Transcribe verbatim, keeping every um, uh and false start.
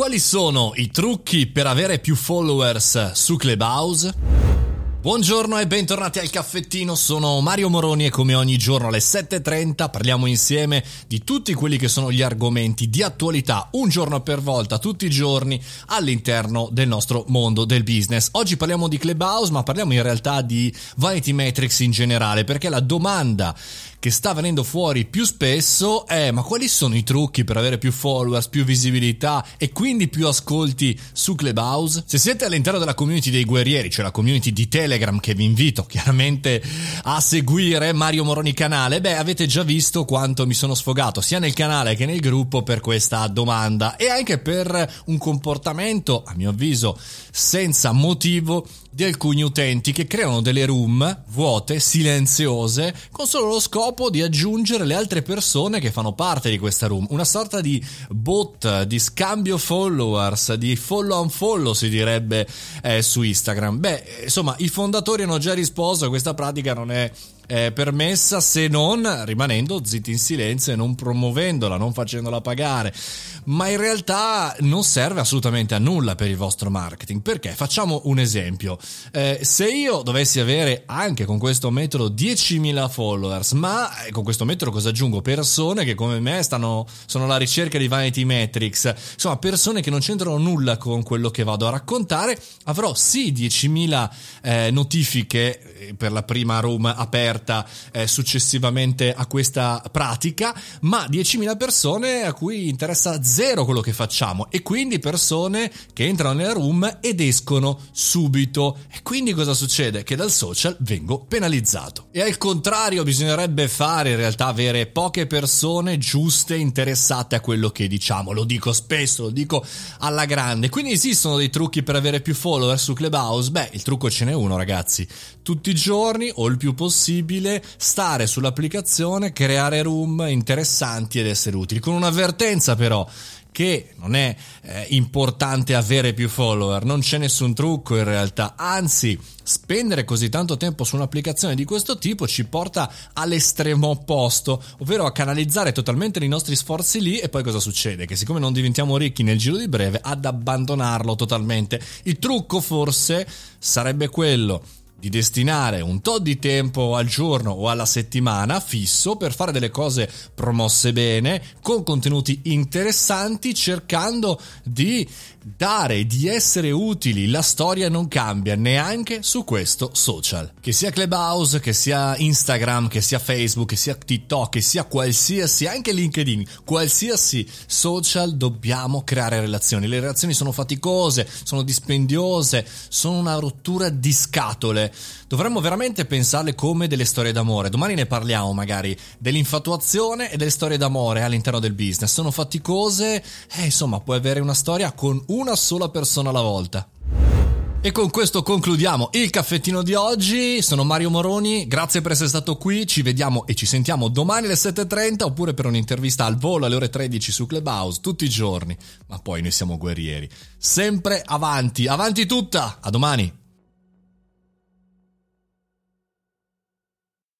Quali sono i trucchi per avere più followers su Clubhouse? Buongiorno e bentornati al Caffettino, sono Mario Moroni e come ogni giorno alle sette e trenta parliamo insieme di tutti quelli che sono gli argomenti di attualità, un giorno per volta, tutti i giorni, all'interno del nostro mondo del business. Oggi parliamo di Clubhouse, ma parliamo in realtà di Vanity Metrics in generale, perché la domanda che sta venendo fuori più spesso è: ma quali sono i trucchi per avere più followers, più visibilità e quindi più ascolti su Clubhouse? Se siete all'interno della community dei guerrieri, cioè la community di Telegram, che vi invito chiaramente a seguire, Mario Moroni canale, beh, avete già visto quanto mi sono sfogato sia nel canale che nel gruppo per questa domanda e anche per un comportamento, a mio avviso, senza motivo di alcuni utenti che creano delle room vuote, silenziose, con solo lo scopo di aggiungere le altre persone che fanno parte di questa room, una sorta di bot, di scambio followers, di follow unfollow si direbbe eh, su Instagram. Beh, insomma, i fondatori hanno già risposto: questa pratica non è eh, permessa, se non rimanendo zitti in silenzio e non promuovendola, non facendola pagare. Ma in realtà non serve assolutamente a nulla per il vostro marketing, perché facciamo un esempio: eh, se io dovessi avere anche con questo metodo diecimila followers, ma Ah, con questo metodo cosa aggiungo? Persone che come me stanno, sono alla ricerca di Vanity Metrics, insomma persone che non c'entrano nulla con quello che vado a raccontare, avrò sì diecimila eh, notifiche per la prima room aperta eh, successivamente a questa pratica, ma diecimila persone a cui interessa zero quello che facciamo, e quindi persone che entrano nella room ed escono subito. E quindi cosa succede? Che dal social vengo penalizzato. E al contrario bisognerebbe fare, in realtà, avere poche persone giuste interessate a quello che diciamo. Lo dico spesso, lo dico alla grande. Quindi esistono dei trucchi per avere più follower su Clubhouse? Beh, il trucco ce n'è uno, ragazzi: tutti i giorni o il più possibile stare sull'applicazione, creare room interessanti ed essere utili, con un'avvertenza però che non è eh, importante avere più follower, non c'è nessun trucco in realtà, anzi spendere così tanto tempo su un'applicazione di questo tipo ci porta all'estremo opposto, ovvero a canalizzare totalmente i nostri sforzi lì, e poi cosa succede? Che siccome non diventiamo ricchi nel giro di breve, ad abbandonarlo totalmente. Il trucco forse sarebbe quello di destinare un tot di tempo al giorno o alla settimana fisso per fare delle cose promosse bene, con contenuti interessanti, cercando di dare, di essere utili. La storia non cambia neanche su questo social. Che sia Clubhouse, che sia Instagram, che sia Facebook, che sia TikTok, che sia qualsiasi, anche LinkedIn, qualsiasi social, dobbiamo creare relazioni. Le relazioni sono faticose, sono dispendiose, sono una rottura di scatole. Dovremmo veramente pensarle come delle storie d'amore. Domani ne parliamo magari dell'infatuazione e delle storie d'amore all'interno del business. Sono faticose, eh, insomma, puoi avere una storia con una sola persona alla volta. E con questo concludiamo il caffettino di oggi. Sono Mario Moroni, grazie per essere stato qui, ci vediamo e ci sentiamo domani alle sette e trenta, oppure per un'intervista al volo alle ore tredici su Clubhouse, tutti i giorni. Ma poi noi siamo guerrieri, sempre avanti, avanti tutta, a domani!